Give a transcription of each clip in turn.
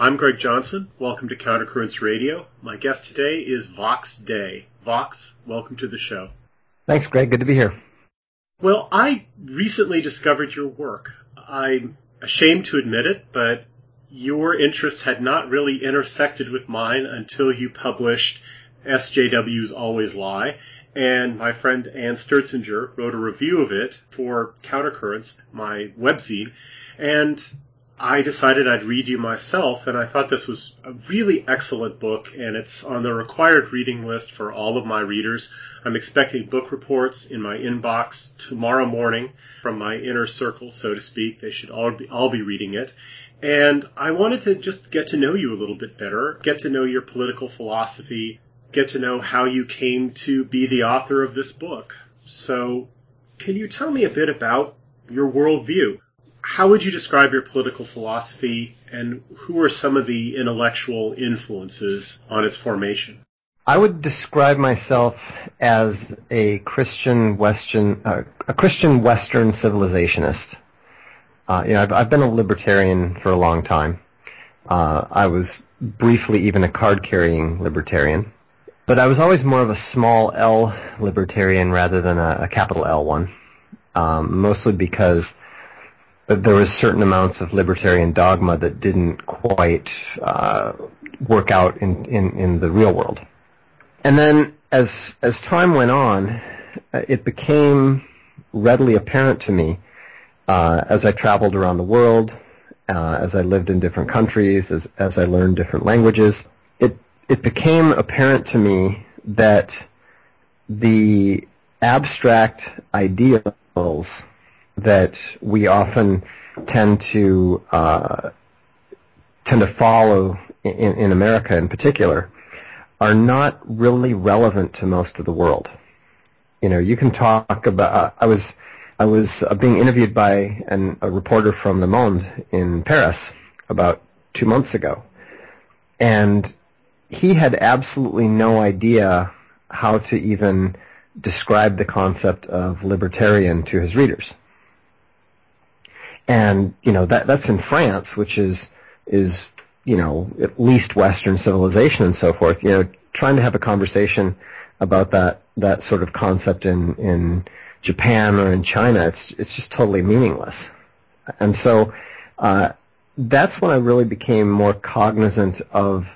I'm Greg Johnson. Welcome to Countercurrents Radio. My guest today is Vox Day. Vox, welcome to the show. Thanks, Greg. Good to be here. Well, I recently discovered your work. I'm ashamed to admit it, but your interests had not really intersected with mine until you published SJW's Always Lie, and my friend Ann Sturtzinger wrote a review of it for Countercurrents, my webzine, and I decided I'd read you myself, and I thought this was a really excellent book, and it's on the required reading list for all of my readers. I'm expecting book reports in my inbox tomorrow morning from my inner circle, so to speak. They should all be reading it. And I wanted to just get to know you a little bit better, get to know your political philosophy, get to know how you came to be the author of this book. So can you tell me a bit about your worldview? How would you describe your political philosophy, and who are some of the intellectual influences on its formation? I would describe myself as a Christian Western civilizationist. I've been a libertarian for a long time. I was briefly even a card-carrying libertarian, but I was always more of a small L libertarian rather than a capital L one, mostly because there was certain amounts of libertarian dogma that didn't quite work out in the real world. And then as time went on, it became readily apparent to me as I traveled around the world, as I lived in different countries, as I learned different languages, it became apparent to me that the abstract ideals that we often tend to follow in America in particular are not really relevant to most of the world. You know, you can talk about. I was being interviewed by a reporter from Le Monde in Paris about 2 months ago, and he had absolutely no idea how to even describe the concept of libertarian to his readers. And, you know, that's in France, which is, you know, at least Western civilization and so forth. You know, trying to have a conversation about that sort of concept in Japan or in China, it's just totally meaningless. And so that's when I really became more cognizant of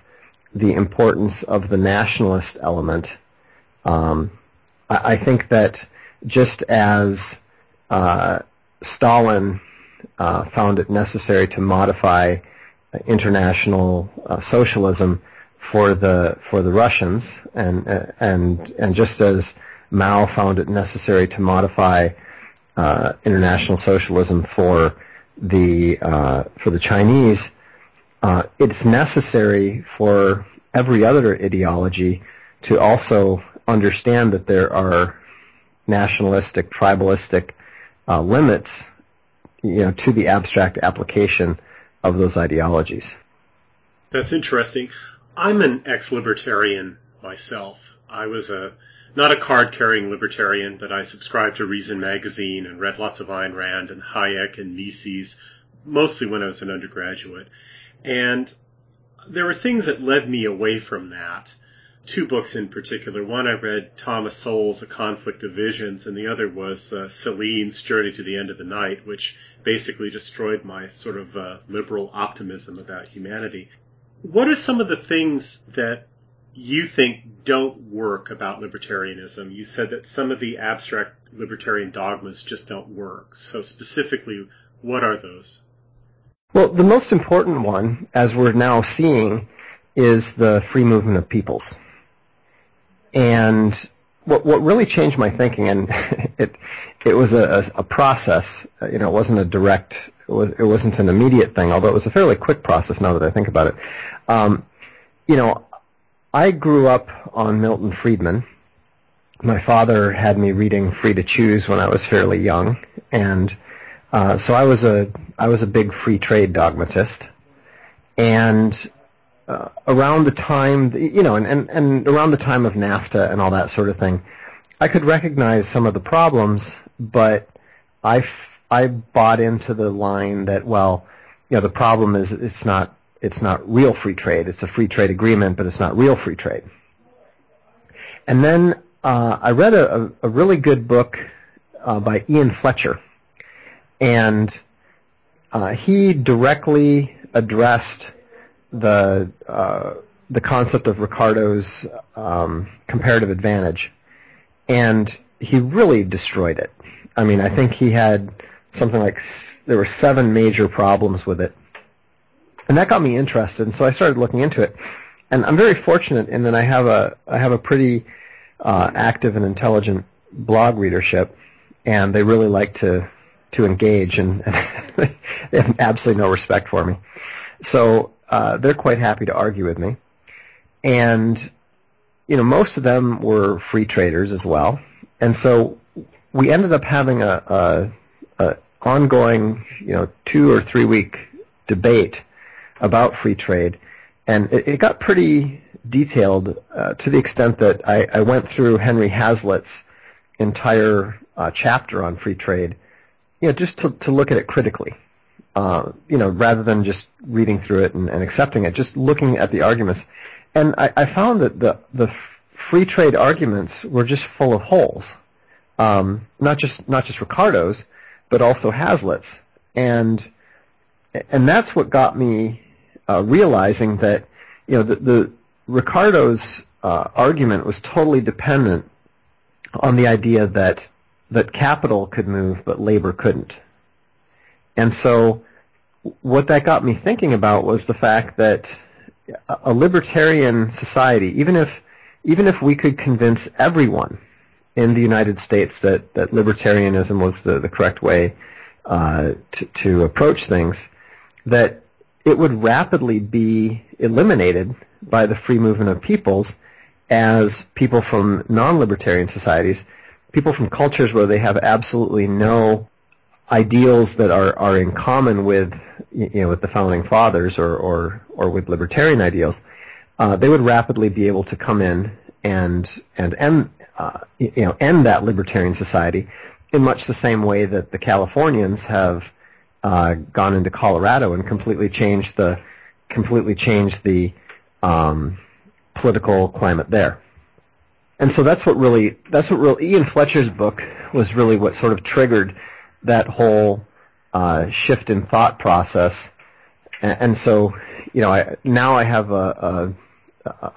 the importance of the nationalist element. I think that just as Stalin found it necessary to modify international socialism for the Russians, and just as Mao found it necessary to modify international socialism for the Chinese, it's necessary for every other ideology to also understand that there are nationalistic, tribalistic limits, you know, to the abstract application of those ideologies. That's interesting. I'm an ex-libertarian myself. I was not a card-carrying libertarian, but I subscribed to Reason magazine and read lots of Ayn Rand and Hayek and Mises, mostly when I was an undergraduate. And there were things that led me away from that. Two books in particular. One, I read Thomas Sowell's A Conflict of Visions, and the other was Céline's Journey to the End of the Night, which basically destroyed my sort of liberal optimism about humanity. What are some of the things that you think don't work about libertarianism? You said that some of the abstract libertarian dogmas just don't work. So specifically, what are those? Well, the most important one, as we're now seeing, is the free movement of peoples. And what really changed my thinking, and it was a process. You know, it wasn't an immediate thing, although it was a fairly quick process now that I think about it. You know, I grew up on Milton Friedman. My father had me reading Free to Choose when I was fairly young, and so I was a big free trade dogmatist. And around the time, you know, and around the time of NAFTA and all that sort of thing, I could recognize some of the problems, but I bought into the line that, well, you know, the problem is it's not it's not real free trade. It's a free trade agreement, but it's not real free trade. And then I read a really good book by Ian Fletcher, and he directly addressed the concept of Ricardo's comparative advantage, and he really destroyed it. I mean, I think he had something like there were 7 major problems with it, and that got me interested. And so I started looking into it, and I'm very fortunate in that I have a pretty active and intelligent blog readership, and they really like to engage, and they have absolutely no respect for me. So they're quite happy to argue with me, and you know, most of them were free traders as well, and so we ended up having a ongoing, you know, 2 or 3 week debate about free trade, and it got pretty detailed to the extent that I went through Henry Hazlitt's entire chapter on free trade, you know, just to look at it critically, you know, rather than just reading through it and accepting it, just looking at the arguments. And I found that the free trade arguments were just full of holes, not just Ricardo's, but also Hazlitt's, and that's what got me realizing that, you know, the Ricardo's argument was totally dependent on the idea that capital could move but labor couldn't. And so what that got me thinking about was the fact that a libertarian society, even if we could convince everyone in the United States that libertarianism was the correct way to approach things, that it would rapidly be eliminated by the free movement of peoples, as people from non-libertarian societies, people from cultures where they have absolutely no ideals that are in common with, you know, with the founding fathers or with libertarian ideals, they would rapidly be able to come in and you know, end that libertarian society in much the same way that the Californians have gone into Colorado and completely changed the political climate there. And so that's what really Ian Fletcher's book was really what sort of triggered that whole shift in thought process. And so, you know, I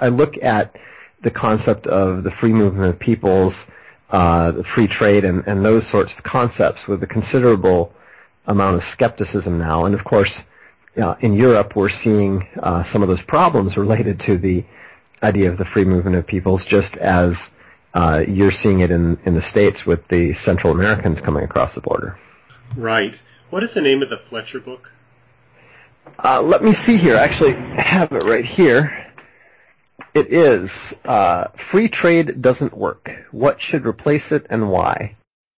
look at the concept of the free movement of peoples, the free trade, and those sorts of concepts with a considerable amount of skepticism now. And of course, in Europe, we're seeing some of those problems related to the idea of the free movement of peoples, just as you're seeing it in the States with the Central Americans coming across the border. Right. What is the name of the Fletcher book? Let me see here. I actually have it right here. It is Free Trade Doesn't Work. What should replace it and why?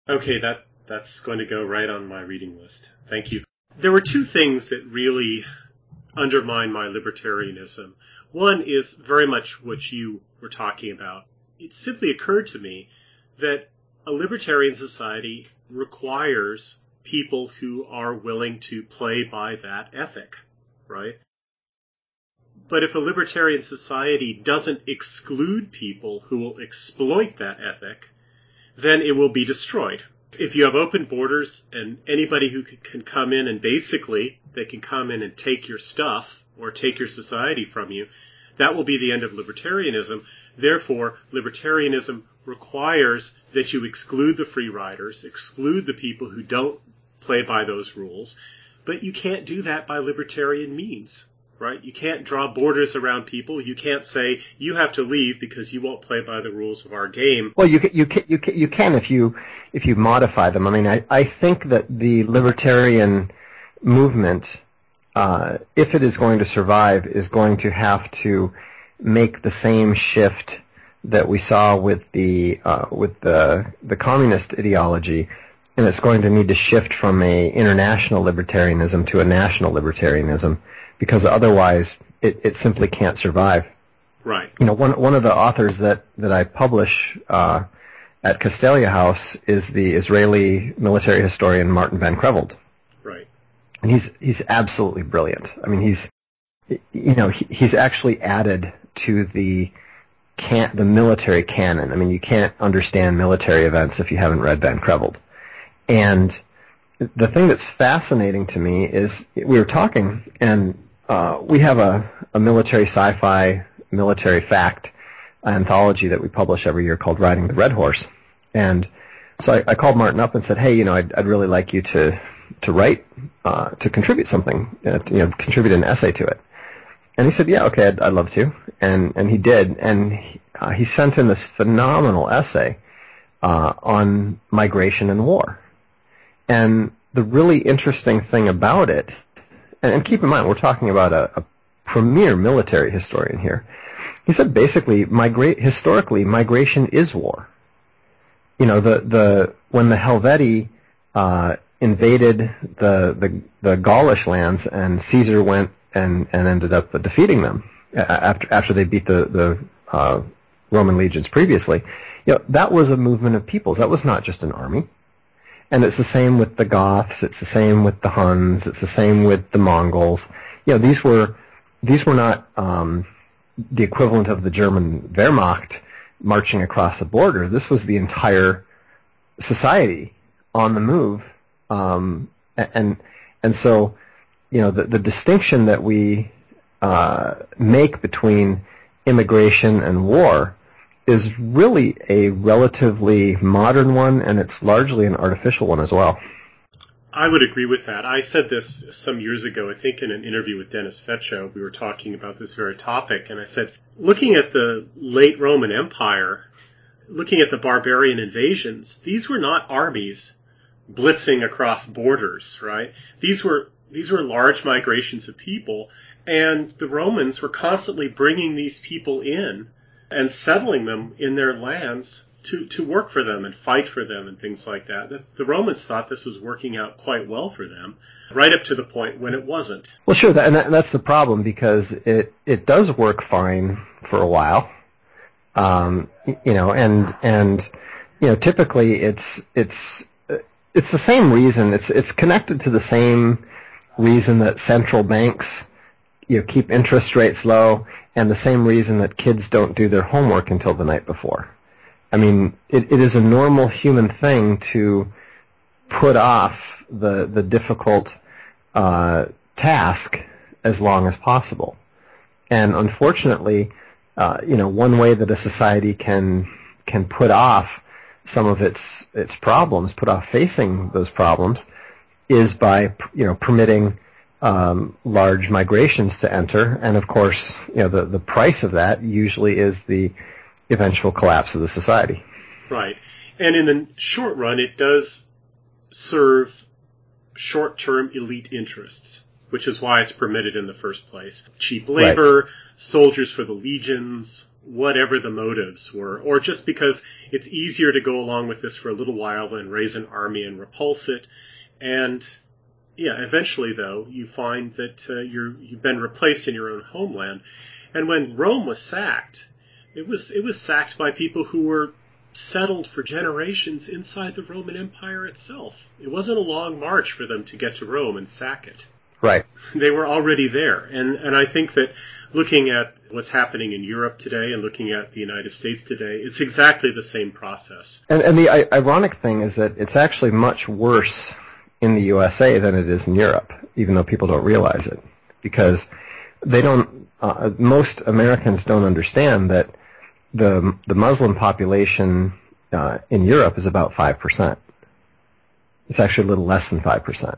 Okay, that's going to go right on my reading list. Thank you. There were 2 things that really undermine my libertarianism. One is very much what you were talking about. It simply occurred to me that a libertarian society requires people who are willing to play by that ethic, right? But if a libertarian society doesn't exclude people who will exploit that ethic, then it will be destroyed. If you have open borders and anybody who can come in and basically they can come in and take your stuff or take your society from you, that will be the end of libertarianism. Therefore, libertarianism requires that you exclude the free riders, exclude the people who don't play by those rules, but you can't do that by libertarian means, right? You can't draw borders around people. You can't say you have to leave because you won't play by the rules of our game. Well, you can if you modify them. I mean, I think that the libertarian movement, if it is going to survive, is going to have to make the same shift that we saw with the communist ideology, and it's going to need to shift from a international libertarianism to a national libertarianism, because otherwise it simply can't survive. Right. You know, one of the authors that I publish at Castalia House is the Israeli military historian Martin Van Creveld. Right. And he's absolutely brilliant. I mean, he's you know, he's actually added to the military canon. I mean, you can't understand military events if you haven't read Van Creveld. And the thing that's fascinating to me is we were talking, and we have a military sci-fi, military fact anthology that we publish every year called Riding the Red Horse. And so I called Martin up and said, hey, you know, I'd really like you to write, to contribute something, contribute an essay to it. And he said, yeah, okay, I'd love to. And he did. And he sent in this phenomenal essay on migration and war. And the really interesting thing about it, and keep in mind, we're talking about a premier military historian here. He said basically, historically, migration is war. You know, when the Helvetii invaded the Gaulish lands, and Caesar went and ended up defeating them after they beat the Roman legions previously. You know, that was a movement of peoples. That was not just an army. And it's the same with the Goths. It's the same with the Huns. It's the same with the Mongols. You know, these were not the equivalent of the German Wehrmacht marching across the border. This was the entire society on the move. And so, you know, the distinction that we make between immigration and war is really a relatively modern one, and it's largely an artificial one as well. I would agree with that. I said this some years ago, I think in an interview with Dennis Fecho, we were talking about this very topic, and I said, looking at the late Roman Empire, looking at the barbarian invasions, these were not armies blitzing across borders, right? These were large migrations of people, and the Romans were constantly bringing these people in and settling them in their lands to work for them and fight for them and things like that. The Romans thought this was working out quite well for them, right up to the point when it wasn't. Well, sure, that's the problem, because it does work fine for a while, typically it's the same reason. It's connected to the same reason that central banks, you know, keep interest rates low, and the same reason that kids don't do their homework until the night before. I mean, it is a normal human thing to put off the difficult task as long as possible. And unfortunately, one way that a society can put off some of its problems, put off facing those problems, is by, you know, permitting large migrations to enter, and of course, you know, the price of that usually is the eventual collapse of the society. Right. And in the short run, it does serve short-term elite interests, which is why it's permitted in the first place. Cheap labor, right. Soldiers for the legions, whatever the motives were, or just because it's easier to go along with this for a little while than raise an army and repulse it. And yeah, eventually, though, you find that you've been replaced in your own homeland. And when Rome was sacked, it was sacked by people who were settled for generations inside the Roman Empire itself. It wasn't a long march for them to get to Rome and sack it. Right. They were already there. And I think that looking at what's happening in Europe today and looking at the United States today, it's exactly the same process. And the ironic thing is that it's actually much worse in the USA than it is in Europe, even though people don't realize it, because they don't. Most Americans don't understand that the Muslim population in Europe is about 5%. It's actually a little less than 5%,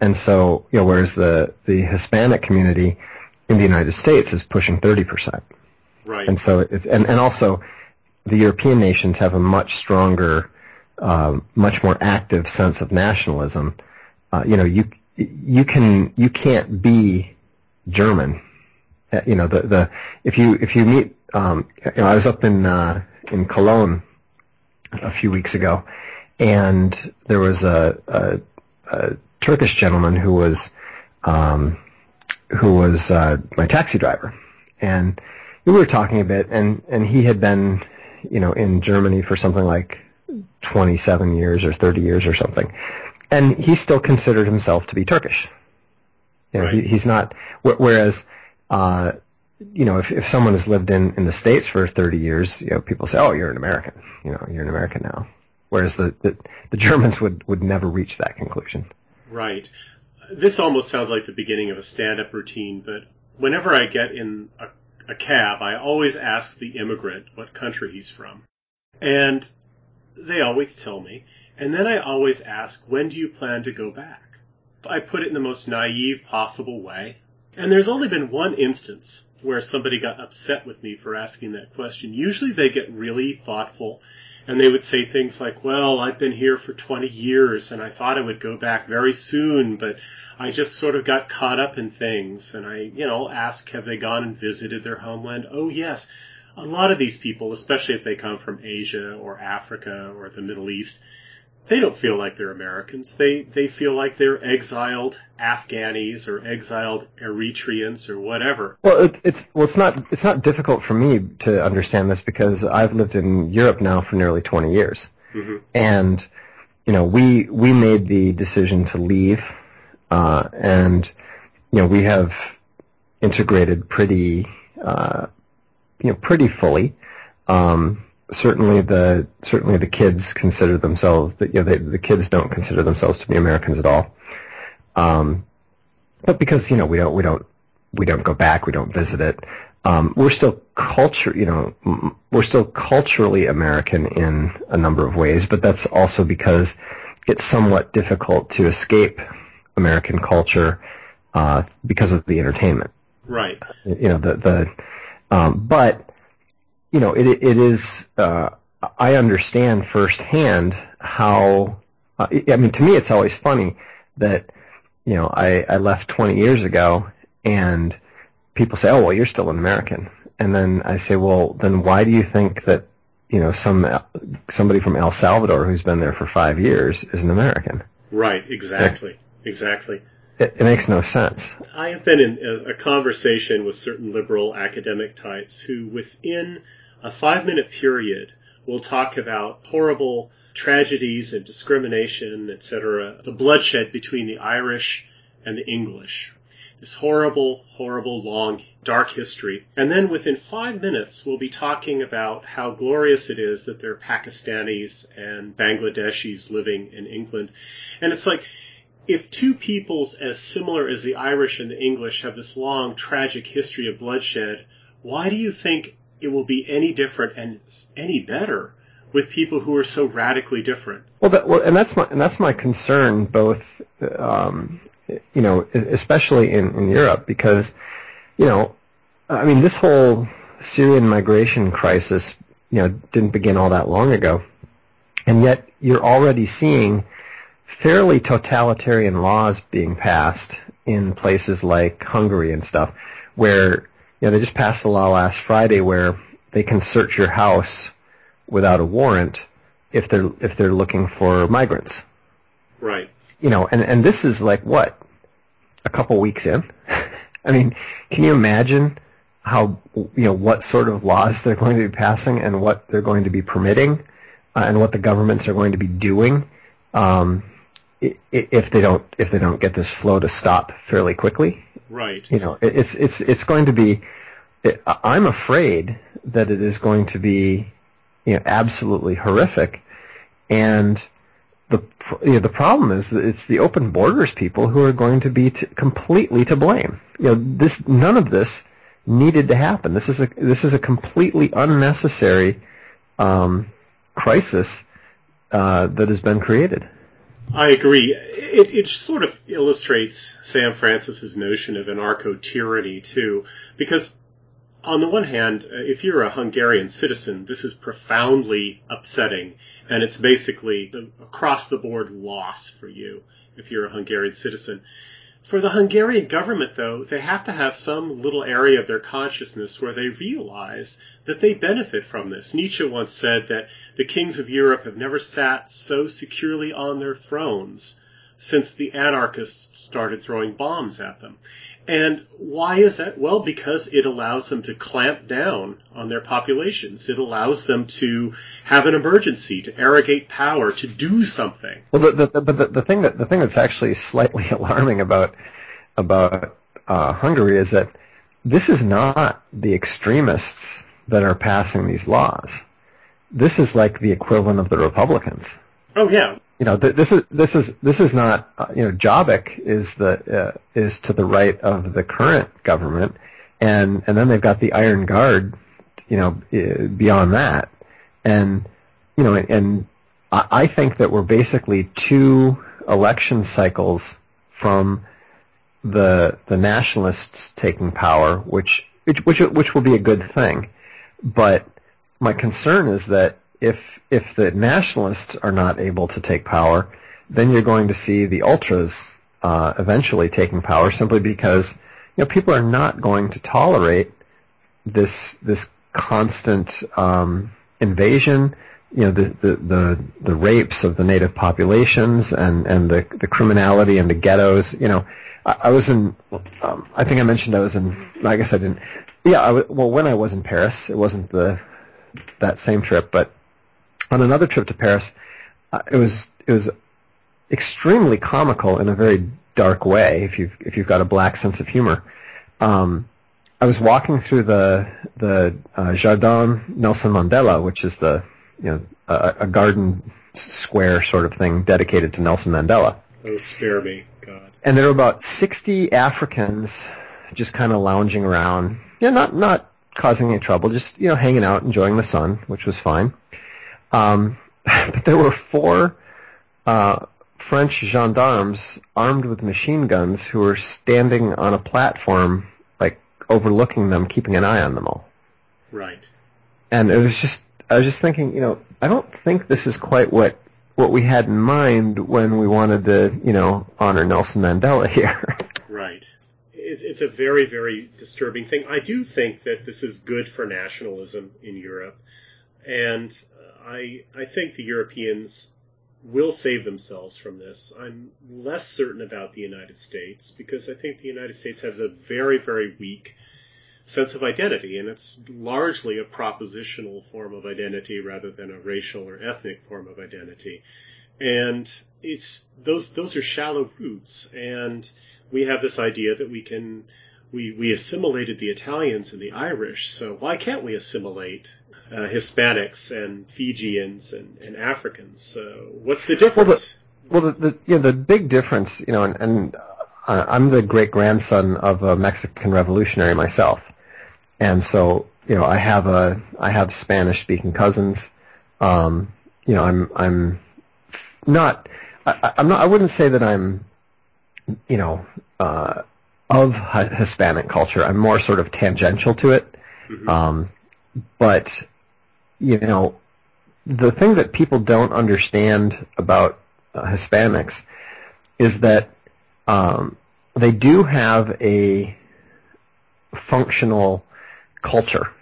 and so, you know, whereas the Hispanic community in the United States is pushing 30%. Right. And so it's and also the European nations have a much stronger, much more active sense of nationalism. You can't be German. You know, if you meet, I was up in Cologne a few weeks ago, and there was a Turkish gentleman who was my taxi driver, and we were talking a bit, and he had been, you know, in Germany for something like 27 years or 30 years or something, and he still considered himself to be Turkish. You know, right. He's not. Whereas if someone has lived in the States for 30 years, people say, oh, you're an American. You're an American now. Whereas the Germans would never reach that conclusion. Right. This almost sounds like the beginning of a stand-up routine, but whenever I get in a cab, I always ask the immigrant what country he's from. And they always tell me. And then I always ask, when do you plan to go back? I put it in the most naive possible way. And there's only been one instance where somebody got upset with me for asking that question. Usually they get really thoughtful, and they would say things like, well, I've been here for 20 years, and I thought I would go back very soon, but I just sort of got caught up in things. And I, ask, have they gone and visited their homeland? Oh, yes. A lot of these people, especially if they come from Asia or Africa or the Middle East, they don't feel like they're Americans. They feel like they're exiled Afghanis or exiled Eritreans or whatever. Well, it's not difficult for me to understand this because I've lived in Europe now for nearly 20 years, mm-hmm. and we made the decision to leave, and we have integrated pretty fully. Certainly the kids consider themselves that the kids don't consider themselves to be Americans at all. But because we don't go back, we don't visit it. We're still culturally American in a number of ways, but that's also because it's somewhat difficult to escape American culture because of the entertainment. Right. But it is, I understand firsthand how, to me it's always funny that, I left 20 years ago and people say, oh, well, you're still an American. And then I say, well, then why do you think that, somebody from El Salvador who's been there for 5 years is an American? Right, exactly. It makes no sense. I have been in a conversation with certain liberal academic types who, within a 5-minute period, will talk about horrible tragedies and discrimination, etc., the bloodshed between the Irish and the English, this horrible, horrible, long, dark history. And then within 5 minutes, we'll be talking about how glorious it is that there are Pakistanis and Bangladeshis living in England. And it's like, if two peoples as similar as the Irish and the English have this long, tragic history of bloodshed, why do you think it will be any different and any better with people who are so radically different? Well, that's my concern, both, especially in Europe, because, this whole Syrian migration crisis, didn't begin all that long ago, and yet you're already seeing fairly totalitarian laws being passed in places like Hungary and stuff, where they just passed a law last Friday where they can search your house without a warrant if they're looking for migrants. Right. And this is like what, a couple weeks in. I mean, can you imagine how what sort of laws they're going to be passing and what they're going to be permitting and what the governments are going to be doing if they don't get this flow to stop fairly quickly? Right. It's going to be, I'm afraid that it is going to be, absolutely horrific. And the problem is that it's the open borders people who are going to be completely to blame. None of this needed to happen. This is a completely unnecessary, crisis that has been created. I agree. It sort of illustrates Sam Francis's notion of anarcho-tyranny, too, because on the one hand, if you're a Hungarian citizen, this is profoundly upsetting, and it's basically an across-the-board loss for you if you're a Hungarian citizen. For the Hungarian government, though, they have to have some little area of their consciousness where they realize that they benefit from this. Nietzsche once said that the kings of Europe have never sat so securely on their thrones since the anarchists started throwing bombs at them. And why is that? Well, because it allows them to clamp down on their populations. It allows them to have an emergency, to arrogate power, to do something. Well, the thing that's actually slightly alarming about Hungary is that this is not the extremists that are passing these laws. This is like the equivalent of the Republicans. Oh yeah. You know, this is not, you know, Jobbik is to the right of the current government, and then they've got the Iron Guard, you know, beyond that, and you know, and I think that we're basically 2 election cycles from the nationalists taking power, which will be a good thing, but my concern is that if the nationalists are not able to take power, then you're going to see the ultras eventually taking power, simply because, you know, people are not going to tolerate this constant invasion, you know, the rapes of the native populations and the criminality and the ghettos. You know, I was in, I think I mentioned I was in, I guess I didn't. Yeah, well, when I was in Paris, it wasn't that same trip, but on another trip to Paris, it was extremely comical in a very dark way. If you've got a black sense of humor, I was walking through the Jardin Nelson Mandela, which is the, you know, a garden square sort of thing dedicated to Nelson Mandela. Oh, spare me, God! And there were about 60 Africans just kind of lounging around. Yeah, not causing any trouble, just, you know, hanging out, enjoying the sun, which was fine. But there were 4 French gendarmes armed with machine guns who were standing on a platform, like, overlooking them, keeping an eye on them all. Right. And it was just, I was just thinking, you know, I don't think this is quite what we had in mind when we wanted to, you know, honor Nelson Mandela here. Right. It's a very, very disturbing thing. I do think that this is good for nationalism in Europe, and I think the Europeans will save themselves from this. I'm less certain about the United States, because I think the United States has a very, very weak sense of identity, and it's largely a propositional form of identity rather than a racial or ethnic form of identity. And it's those are shallow roots, and we have this idea that we assimilated the Italians and the Irish, so why can't we assimilate Hispanics and Fijians and Africans? So what's the difference? Well, the you know, the big difference, you know, and I'm the great-grandson of a Mexican revolutionary myself, and so, you know, I have Spanish-speaking cousins. You know, I'm not. I wouldn't say that I'm, you know, of Hispanic culture. I'm more sort of tangential to it. Mm-hmm. But, you know, the thing that people don't understand about Hispanics is that they do have a functional culture.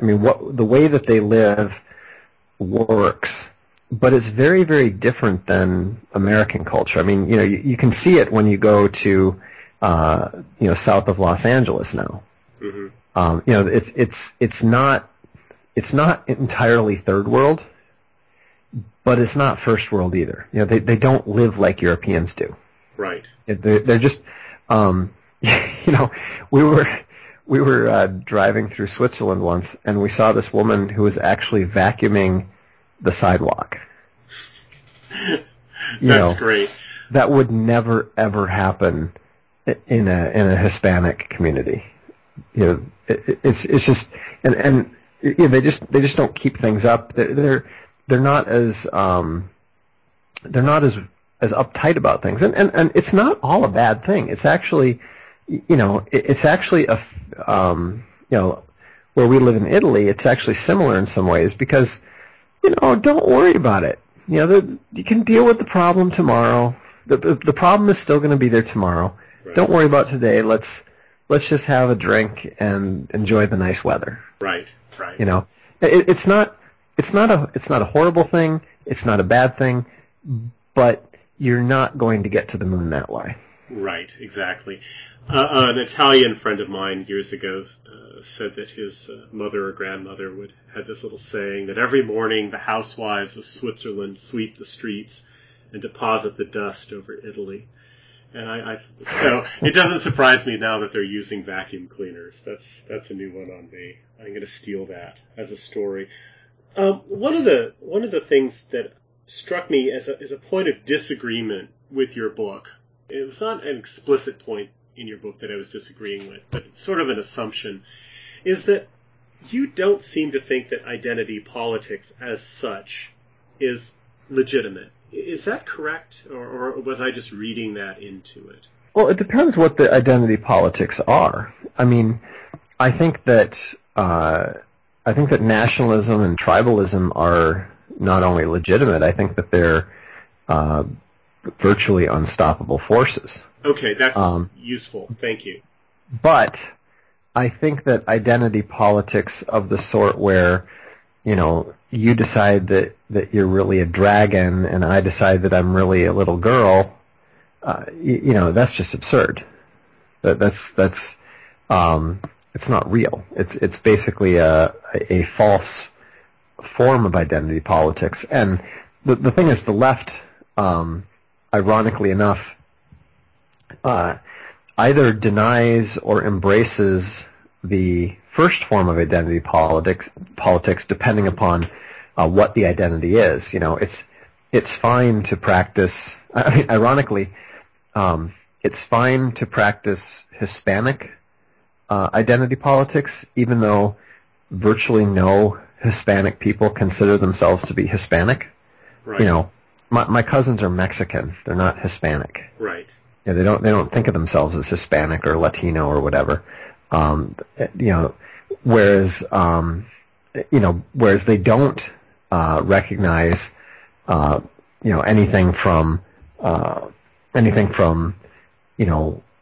I mean, the way that they live works, but it's very, very different than American culture. I mean, you know, you can see it when you go to, you know, south of Los Angeles now. Mm-hmm. You know, it's not entirely third world, but it's not first world either. You know, they don't live like Europeans do. Right. They're just, you know, we were driving through Switzerland once, and we saw this woman who was actually vacuuming the sidewalk. That's great. That would never ever happen in a Hispanic community. You know, it's just and you know, they just don't keep things up. They're not as they're not as uptight about things. And it's not all a bad thing. It's actually, you know, it's actually a you know, where we live in Italy, it's actually similar in some ways, because, you know, don't worry about it. You know, you can deal with the problem tomorrow. The problem is still going to be there tomorrow. Right. Don't worry about today. Let's just have a drink and enjoy the nice weather. Right, right. You know, it's not a horrible thing. It's not a bad thing, but you're not going to get to the moon that way. Right, exactly. An Italian friend of mine years ago said that his mother or grandmother had this little saying that every morning the housewives of Switzerland sweep the streets and deposit the dust over Italy. And so it doesn't surprise me now that they're using vacuum cleaners. That's a new one on me. I'm going to steal that as a story. One of the things that struck me as a point of disagreement with your book, it was not an explicit point in your book that I was disagreeing with, but it's sort of an assumption, is that you don't seem to think that identity politics as such is legitimate. Is that correct, or was I just reading that into it? Well, it depends what the identity politics are. I mean, I think that nationalism and tribalism are not only legitimate, I think that they're virtually unstoppable forces. Okay, that's useful. Thank you. But I think that identity politics of the sort where, you know, you decide that you're really a dragon and I decide that I'm really a little girl, that's just absurd. That's it's not real. It's basically a false form of identity politics. And the thing is, the left, ironically enough, either denies or embraces the first form of identity politics, depending upon what the identity is. You know, it's fine to practice. I mean, ironically, it's fine to practice Hispanic identity politics, even though virtually no Hispanic people consider themselves to be Hispanic. Right. You know, my cousins are Mexican; they're not Hispanic. Right. Yeah, they don't think of themselves as Hispanic or Latino or whatever. Whereas they don't recognize anything from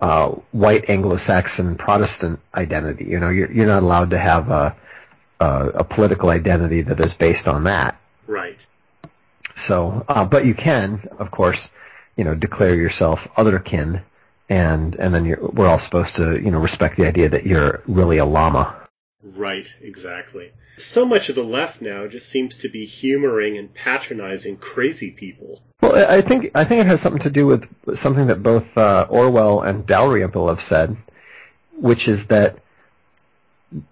white Anglo-Saxon Protestant identity. You know, you're not allowed to have a political identity that is based on that. Right. So, but you can, of course, you know, declare yourself otherkin, and then we're all supposed to, you know, respect the idea that you're really a llama. Right, exactly. So much of the left now just seems to be humoring and patronizing crazy people. Well, I think it has something to do with something that both Orwell and Dalrymple have said, which is that,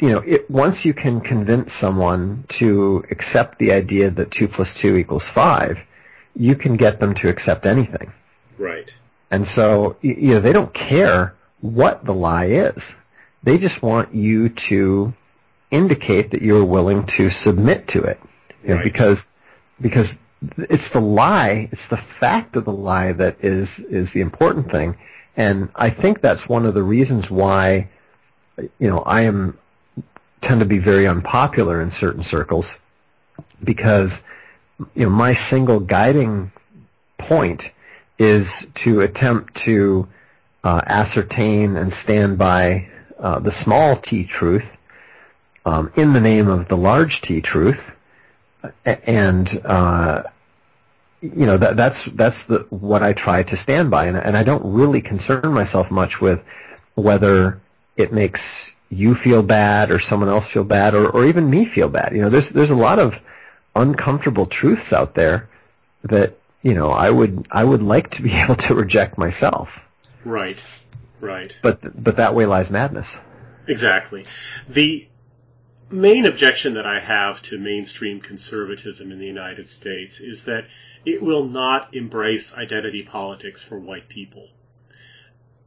you know, once you can convince someone to accept the idea that 2 + 2 = 5, you can get them to accept anything. Right. And so, you know, they don't care what the lie is. They just want you to indicate that you're willing to submit to it. You know, right. Because it's the lie, it's the fact of the lie that is the important thing. And I think that's one of the reasons why, you know, I tend to be very unpopular in certain circles, because, you know, my single guiding point is to attempt to ascertain and stand by the small t truth in the name of the large t truth, and you know, that's what I try to stand by, and I don't really concern myself much with whether it makes you feel bad or someone else feel bad or even me feel bad. You know, there's a lot of uncomfortable truths out there that, you know, I would like to be able to reject myself. Right, right. But that way lies madness. Exactly. The main objection that I have to mainstream conservatism in the United States is that it will not embrace identity politics for white people.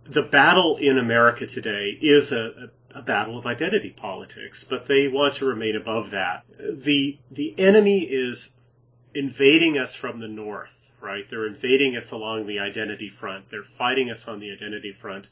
The battle in America today is a battle of identity politics, but they want to remain above that. The enemy is invading us from the north, right? They're invading us along the identity front. They're fighting us on the identity front.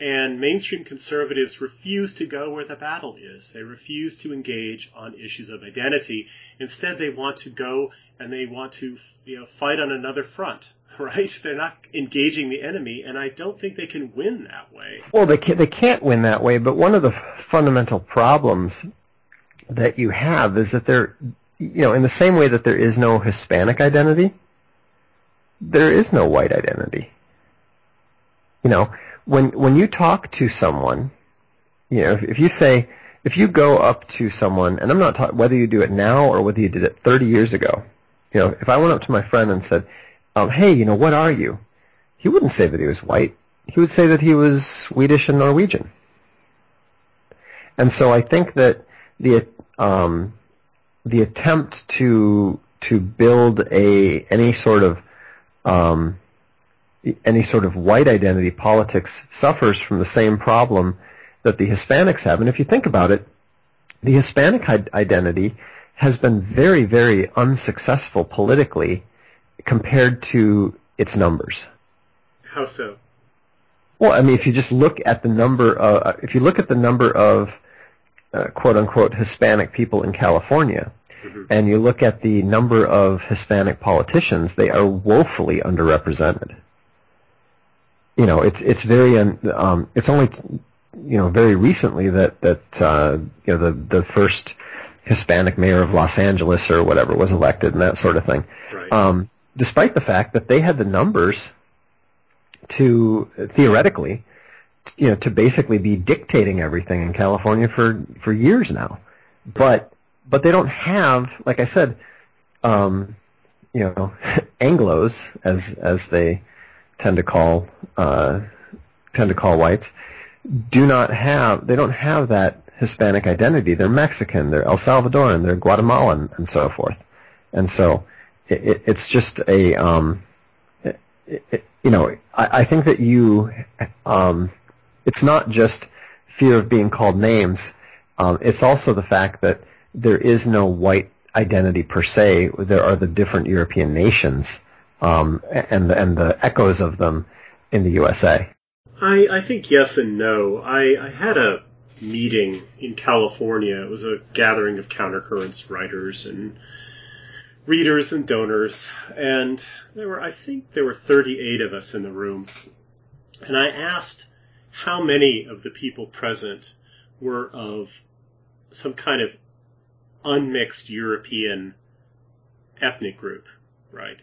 And mainstream conservatives refuse to go where the battle is. They refuse to engage on issues of identity. Instead, they want to go and they want to, you know, fight on another front, right? They're not engaging the enemy, and I don't think they can win that way. Well, they can't win that way, but one of the fundamental problems that you have is that they're, you know, in the same way that there is no Hispanic identity, there is no white identity. You know, when you talk to someone, you know, if you go up to someone, and I'm not talking whether you do it now or whether you did it 30 years ago, you know, if I went up to my friend and said, hey, you know, what are you? He wouldn't say that he was white. He would say that he was Swedish and Norwegian. And so I think that the attempt to build any sort of white identity politics suffers from the same problem that the Hispanics have. And if you think about it, the Hispanic identity has been very, very unsuccessful politically compared to its numbers. How so? Well, I mean, if you just look at the number of, quote unquote Hispanic people in California, mm-hmm. and you look at the number of Hispanic politicians, they are woefully underrepresented. You know, it's very it's only very recently that the first Hispanic mayor of Los Angeles or whatever was elected and that sort of thing. Right. Despite the fact that they had the numbers to theoretically to basically be dictating everything in California for years now. But they don't have, like I said, Anglos as they tend to call whites, they don't have that Hispanic identity. They're Mexican, they're El Salvadoran, they're Guatemalan, and so forth. And so it's just a I think that it's not just fear of being called names. It's also the fact that there is no white identity per se. There are the different European nations and the echoes of them in the USA. I think yes and no. I had a meeting in California. It was a gathering of Countercurrents writers and readers and donors, and there were 38 of us in the room, and I asked how many of the people present were of some kind of unmixed European ethnic group, right?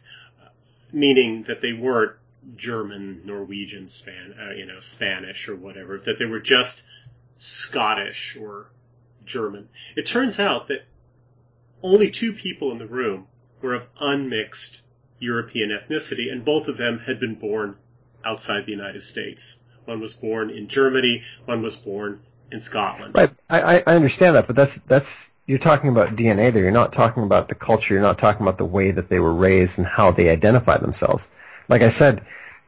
Meaning that they weren't German, Norwegian, Spanish or whatever, that they were just Scottish or German. It turns out that only two people in the room were of unmixed European ethnicity, and both of them had been born outside the United States. One was born in Germany, one was born in Scotland. Right. I understand that, but that's you're talking about DNA there. You're not talking about the culture. You're not talking about the way that they were raised and how they identify themselves. Like I said,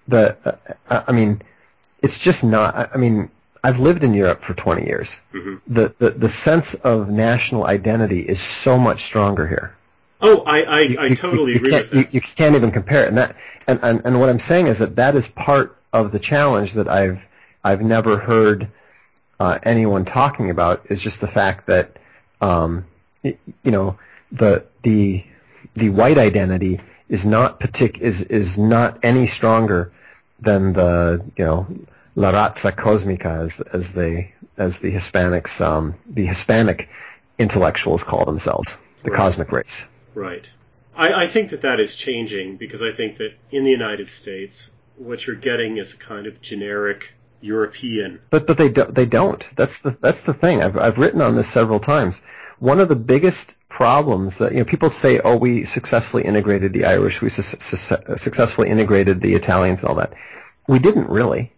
it's just not. I mean, I've lived in Europe for 20 years. Mm-hmm. The sense of national identity is so much stronger here. Oh, I totally agree with that. You can't even compare it. And what I'm saying is that is part of the challenge that I've never heard anyone talking about, is just the fact that the white identity is not not any stronger than La Razza Cosmica, as the Hispanics, the Hispanic intellectuals call themselves, the cosmic race. Right. I think that is changing, because I think that in the United States, what you're getting is a kind of generic European. But they don't. That's the thing. I've written on this several times. One of the biggest problems that people say, oh, we successfully integrated the Irish, we successfully integrated the Italians, and all that. We didn't really.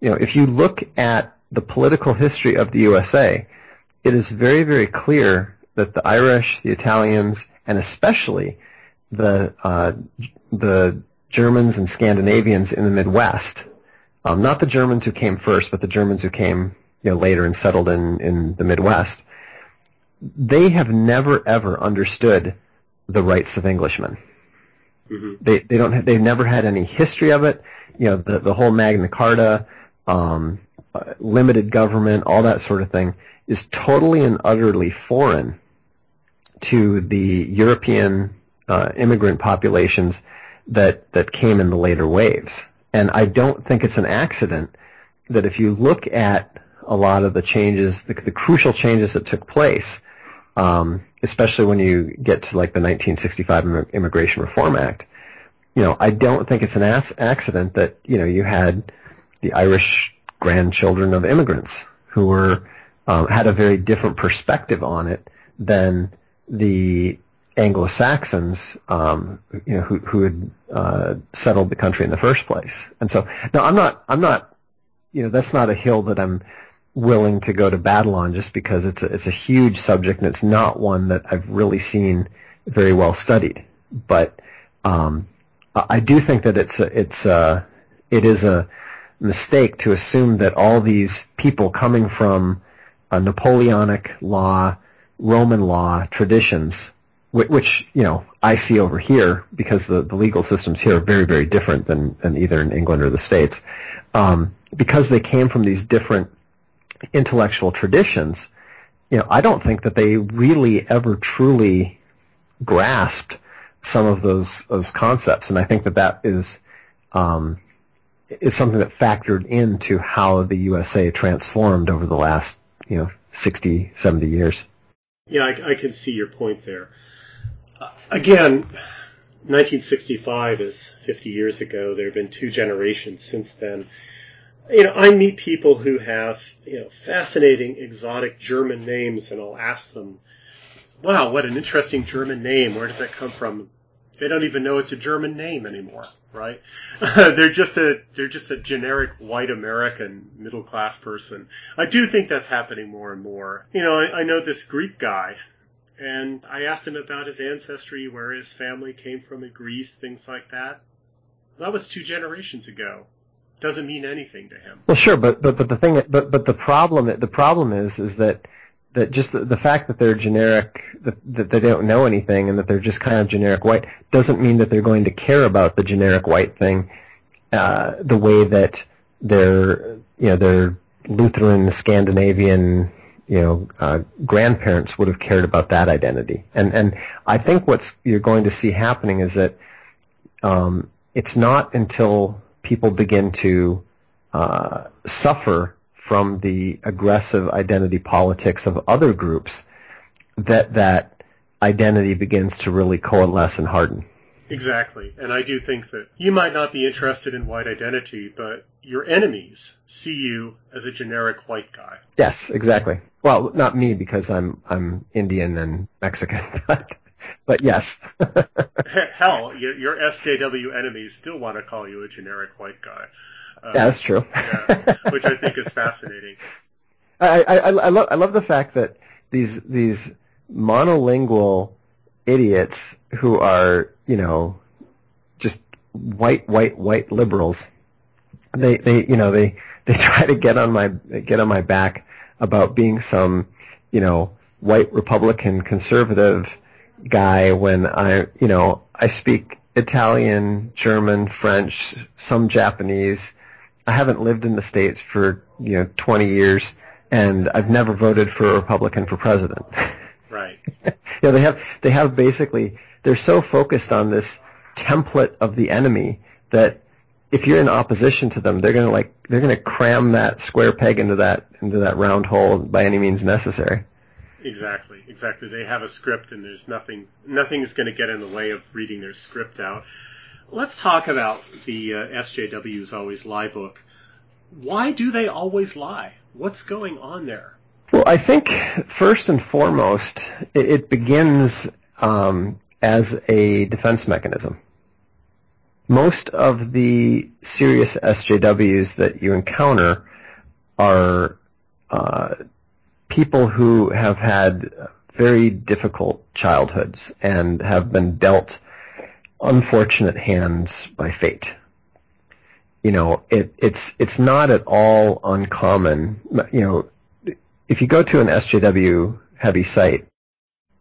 If you look at the political history of the USA, it is very, very clear that the Irish, the Italians, and especially the Germans and Scandinavians in the Midwest, not the Germans who came first, but the Germans who came later and settled in the Midwest, they have never ever understood the rights of Englishmen. Mm-hmm. They've never had any history of it. The whole Magna Carta, limited government, all that sort of thing is totally and utterly foreign to the European immigrant populations that came in the later waves. And I don't think it's an accident that if you look at a lot of the changes, the crucial changes that took place, especially when you get to like the 1965 Immigration Reform Act, I don't think it's an accident that you had the Irish grandchildren of immigrants who were had a very different perspective on it than the Anglo-Saxons, who had settled the country in the first place. And so, now I'm not, that's not a hill that I'm willing to go to battle on, just because it's a huge subject and it's not one that I've really seen very well studied. But I do think that it is a mistake to assume that all these people coming from a Napoleonic law, Roman law traditions, which I see over here, because the legal systems here are very, very different than either in England or the States, because they came from these different intellectual traditions. I don't think that they really ever truly grasped some of those concepts, and I think that is something that factored into how the USA transformed over the last 60, 70 years. Yeah, I can see your point there. Again, 1965 is 50 years ago. There have been two generations since then. I meet people who have, fascinating, exotic German names, and I'll ask them, wow, what an interesting German name. Where does that come from? They don't even know it's a German name anymore, right? They're just a generic white American middle-class person. I do think that's happening more and more. I know this Greek guy, and I asked him about his ancestry, where his family came from in Greece, things like that. That was two generations ago. Doesn't mean anything to him. Well, sure, but the thing, but the problem is that just the fact that they're generic, that they don't know anything, and that they're just kind of generic white, doesn't mean that they're going to care about the generic white thing the way that their Lutheran, Scandinavian, grandparents would have cared about that identity. And I think what you're going to see happening is that it's not until people begin to suffer from the aggressive identity politics of other groups, that identity begins to really coalesce and harden. Exactly. And I do think that you might not be interested in white identity, but your enemies see you as a generic white guy. Yes, exactly. Well, not me, because I'm Indian and Mexican, but yes. Hell, your SJW enemies still want to call you a generic white guy. Yeah, that's true. Yeah, which I think is fascinating. I love the fact that these monolingual idiots who are, just white liberals, they try to get on my back about being some, white Republican conservative guy when I speak Italian, German, French, some Japanese. I haven't lived in the States for 20 years, and I've never voted for a Republican for president. Right. They have basically, they're so focused on this template of the enemy that if you're in opposition to them, they're gonna cram that square peg into that round hole by any means necessary. Exactly. They have a script, and there's nothing is going to get in the way of reading their script out. Let's talk about the SJW's Always Lie book. Why do they always lie? What's going on there? Well, I think first and foremost, it begins as a defense mechanism. Most of the serious SJWs that you encounter are people who have had very difficult childhoods and have been dealt unfortunate hands by fate. It's not at all uncommon. If you go to an SJW heavy site,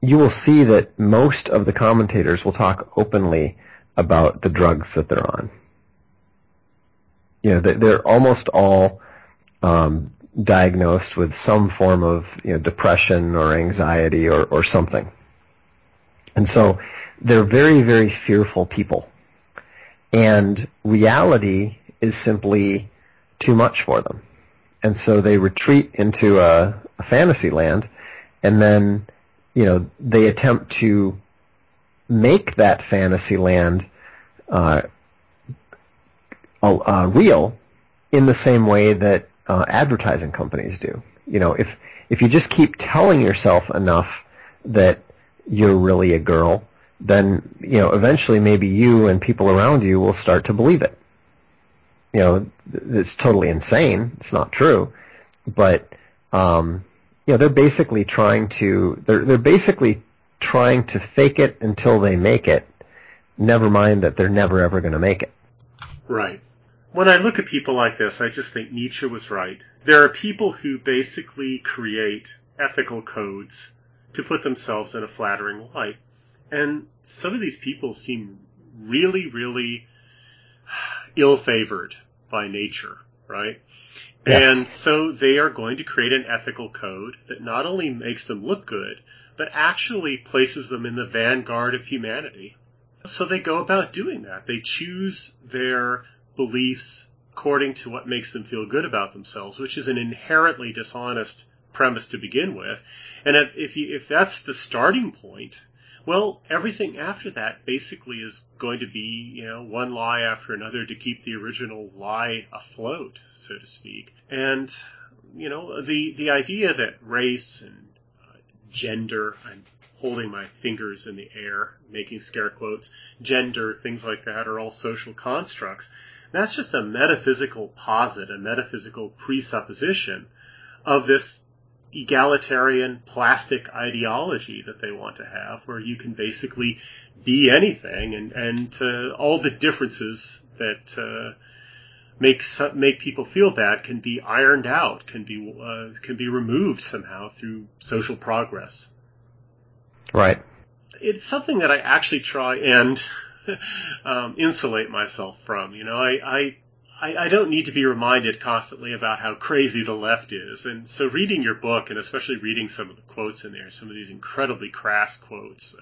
you will see that most of the commentators will talk openly about the drugs that they're on. They're almost all diagnosed with some form of depression or anxiety or something. And so they're very, very fearful people. And reality is simply too much for them. And so they retreat into a fantasy land, and then, they attempt to make that fantasy land real in the same way that advertising companies do. If you just keep telling yourself enough that you're really a girl, then, you know, eventually maybe you and people around you will start to believe it. You know, it's totally insane. It's not true. But, you know, they're basically trying to fake it until they make it. Never mind that they're never ever going to make it. Right. When I look at people like this, I just think Nietzsche was right. There are people who basically create ethical codes to put themselves in a flattering light. And some of these people seem really, really ill-favored by nature, right? Yes. And so they are going to create an ethical code that not only makes them look good, but actually places them in the vanguard of humanity. So they go about doing that. They choose their beliefs according to what makes them feel good about themselves, which is an inherently dishonest premise to begin with. And if that's the starting point, well, everything after that basically is going to be, you know, one lie after another to keep the original lie afloat, so to speak. And, you know, the idea that race and gender, I'm holding my fingers in the air, making scare quotes, gender, things like that are all social constructs. That's just a metaphysical posit, a metaphysical presupposition of this egalitarian plastic ideology that they want to have, where you can basically be anything, and all the differences that make people feel bad can be ironed out, can be removed somehow through social progress. Right. It's something that I actually try and insulate myself from. You know, I don't need to be reminded constantly about how crazy the left is. And so reading your book, and especially reading some of the quotes in there, some of these incredibly crass quotes,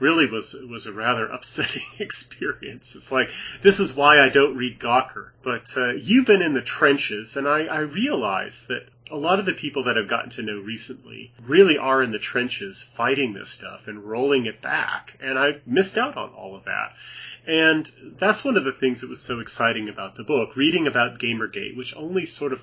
really was a rather upsetting experience. It's like, this is why I don't read Gawker. But you've been in the trenches, and I realize that a lot of the people that I've gotten to know recently really are in the trenches fighting this stuff and rolling it back. And I missed out on all of that. And that's one of the things that was so exciting about the book, reading about Gamergate, which only sort of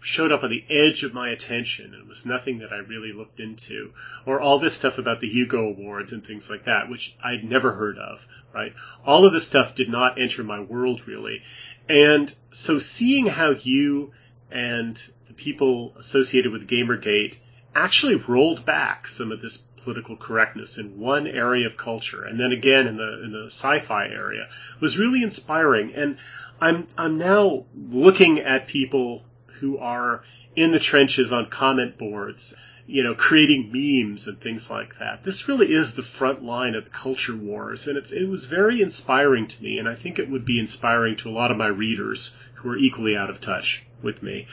showed up on the edge of my attention and was nothing that I really looked into, or all this stuff about the Hugo Awards and things like that, which I'd never heard of, right? All of this stuff did not enter my world, really. And so seeing how you and the people associated with Gamergate actually rolled back some of this political correctness in one area of culture, and then again in the sci-fi area, was really inspiring. And I'm now looking at people who are in the trenches on comment boards, you know, creating memes and things like that. This really is the front line of the culture wars, and it was very inspiring to me, and I think it would be inspiring to a lot of my readers who are equally out of touch with me,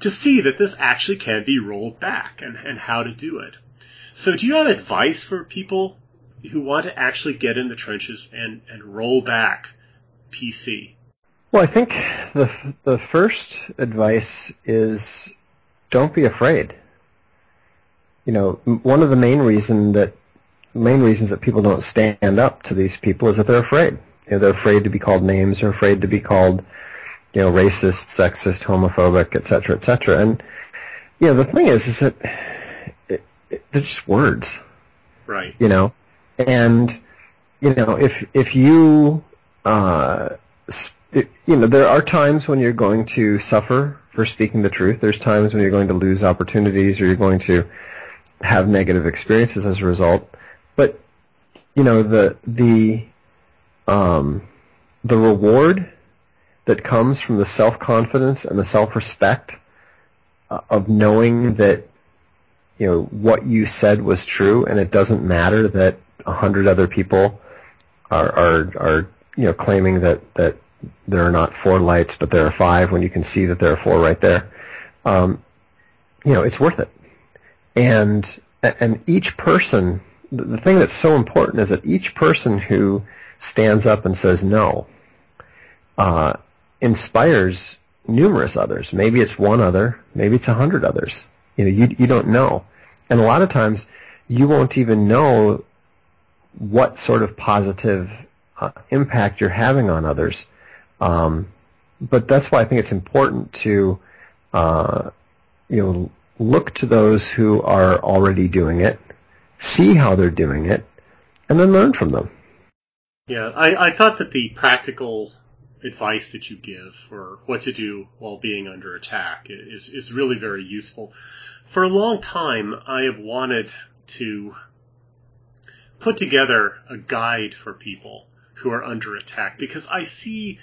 to see that this actually can be rolled back and how to do it. So do you have advice for people who want to actually get in the trenches and roll back PC? Well, I think the first advice is don't be afraid. You know, one of the main reasons that people don't stand up to these people is that they're afraid. You know, they're afraid to be called names, they're afraid to be called, you know, racist, sexist, homophobic, etc., etc. And, you know, the thing is that they're just words. Right. You know, and, you know, if you, you know, there are times when you're going to suffer for speaking the truth. There's times when you're going to lose opportunities or you're going to have negative experiences as a result. But, you know, the reward that comes from the self-confidence and the self-respect of knowing that, you know, what you said was true, and it doesn't matter that 100 other people are you know, claiming that there are not 4 lights but there are 5 when you can see that there are 4 right there. You know, it's worth it. And each person, the thing that's so important is that each person who stands up and says no, inspires numerous others. Maybe it's one other, maybe it's 100 others. You know, you don't know. And a lot of times you won't even know what sort of positive impact you're having on others. But that's why I think it's important to, you know, look to those who are already doing it, see how they're doing it, and then learn from them. Yeah, I thought that the practical advice that you give for what to do while being under attack is really very useful. For a long time, I have wanted to put together a guide for people who are under attack, because I see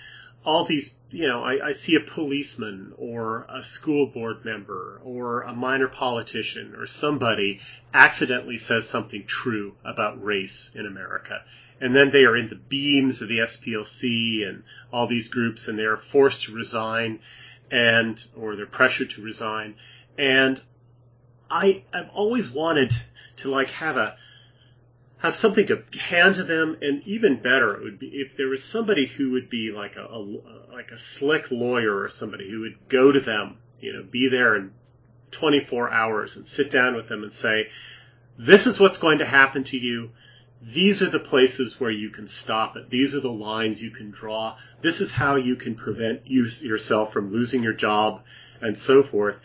all these, I see a policeman or a school board member or a minor politician or somebody accidentally says something true about race in America. And then they are in the beams of the SPLC and all these groups, and they're forced to resign or they're pressured to resign. And I've always wanted to have something to hand to them, and even better, it would be if there was somebody who would be like a slick lawyer or somebody who would go to them, be there in 24 hours and sit down with them and say, this is what's going to happen to you. These are the places where you can stop it. These are the lines you can draw. This is how you can prevent yourself from losing your job and so forth.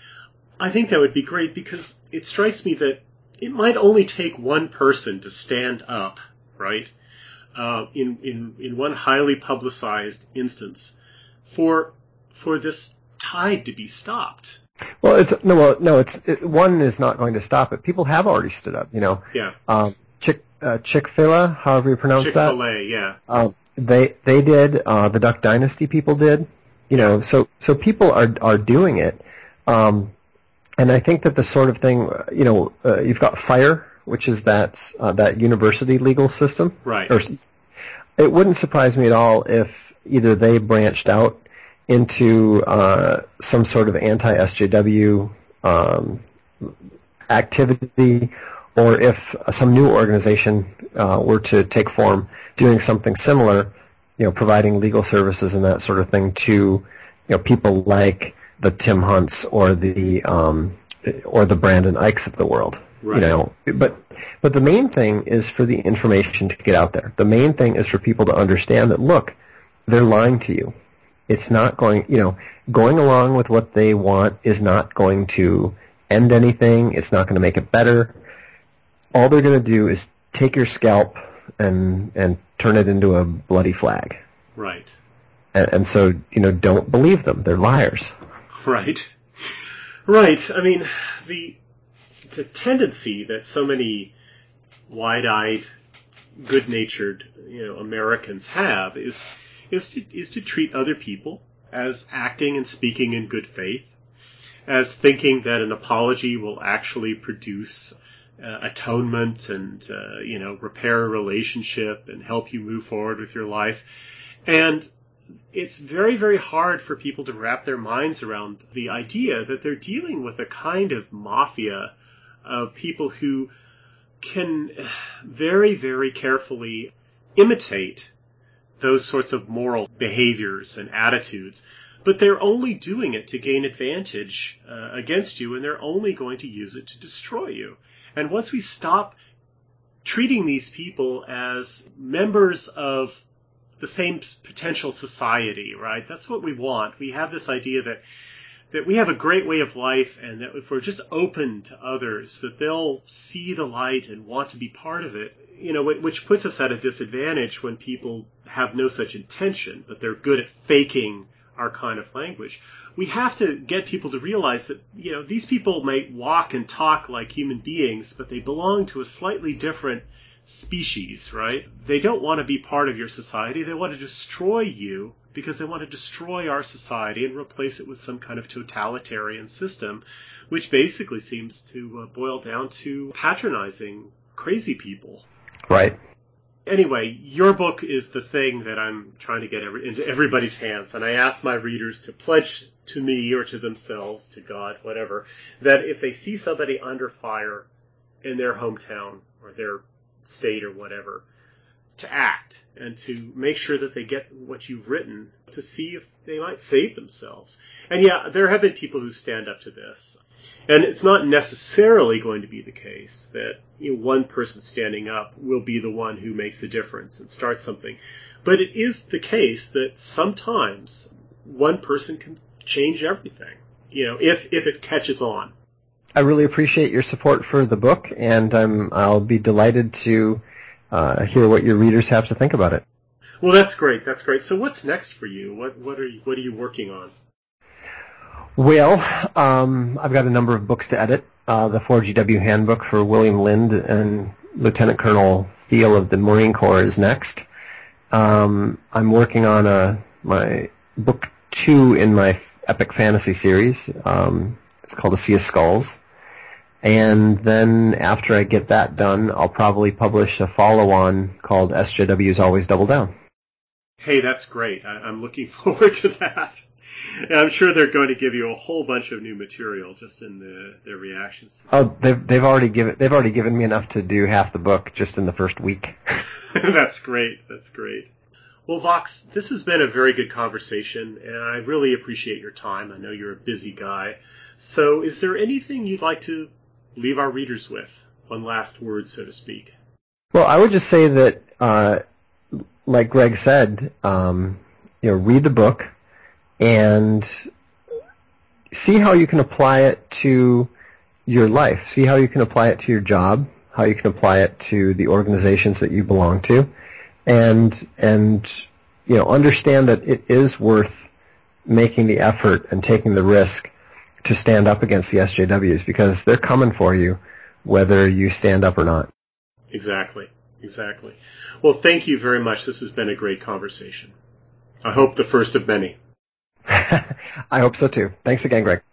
I think that would be great, because it strikes me that it might only take one person to stand up, right, in one highly publicized instance for this tide to be stopped. Well, one is not going to stop it. People have already stood up, Yeah. Chick-fil-A, however you pronounce that. Chick-fil-A, yeah. They did. The Duck Dynasty people did. So people are doing it. And I think that the sort of thing, you've got FIRE, which is that university legal system. Right. It wouldn't surprise me at all if either they branched out into some sort of anti-SJW activity, or if some new organization were to take form doing something similar, providing legal services and that sort of thing to people like the Tim Hunts or the Brandon Ikes of the world, right. But the main thing is for the information to get out there. The main thing is for people to understand that, look, they're lying to you. It's not going along with what they want is not going to end anything. It's not going to make it better. All they're going to do is take your scalp and turn it into a bloody flag. Right. And so, don't believe them. They're liars. Right. I mean, the tendency that so many wide-eyed, good-natured, Americans have is to treat other people as acting and speaking in good faith, as thinking that an apology will actually produce atonement and, repair a relationship and help you move forward with your life. And it's very, very hard for people to wrap their minds around the idea that they're dealing with a kind of mafia of people who can very, very carefully imitate those sorts of moral behaviors and attitudes. But they're only doing it to gain advantage against you, and they're only going to use it to destroy you. And once we stop treating these people as members of the same potential society, right? That's what we want. We have this idea that we have a great way of life, and that if we're just open to others, that they'll see the light and want to be part of it, which puts us at a disadvantage when people have no such intention, but they're good at faking our kind of language. We have to get people to realize that, these people may walk and talk like human beings, but they belong to a slightly different species, right? They don't want to be part of your society. They want to destroy you because they want to destroy our society and replace it with some kind of totalitarian system, which basically seems to boil down to patronizing crazy people. Right. Anyway, your book is the thing that I'm trying to get into everybody's hands, and I ask my readers to pledge to me or to themselves, to God, whatever, that if they see somebody under fire in their hometown or their state or whatever, to act and to make sure that they get what you've written to see if they might save themselves. And yeah, there have been people who stand up to this. And it's not necessarily going to be the case that one person standing up will be the one who makes the difference and starts something. But it is the case that sometimes one person can change everything, if it catches on. I really appreciate your support for the book, and I'll be delighted to hear what your readers have to think about it. Well, that's great. That's great. So what's next for you? What are you working on? Well, I've got a number of books to edit. The 4GW Handbook for William Lind and Lieutenant Colonel Thiel of the Marine Corps is next. I'm working on my book 2 in my epic fantasy series. It's called A Sea of Skulls. And then after I get that done, I'll probably publish a follow-on called SJW's Always Double Down. Hey, that's great. I'm looking forward to that. And I'm sure they're going to give you a whole bunch of new material just in their reactions. Oh, they've already given me enough to do half the book just in the first week. That's great. That's great. Well, Vox, this has been a very good conversation, and I really appreciate your time. I know you're a busy guy. So is there anything you'd like to leave our readers with? One last word, so to speak. Well, I would just say that, like Greg said, read the book and see how you can apply it to your life. See how you can apply it to your job, how you can apply it to the organizations that you belong to, and understand that it is worth making the effort and taking the risk to stand up against the SJWs, because they're coming for you whether you stand up or not. Exactly. Well, thank you very much. This has been a great conversation. I hope the first of many. I hope so too. Thanks again, Greg.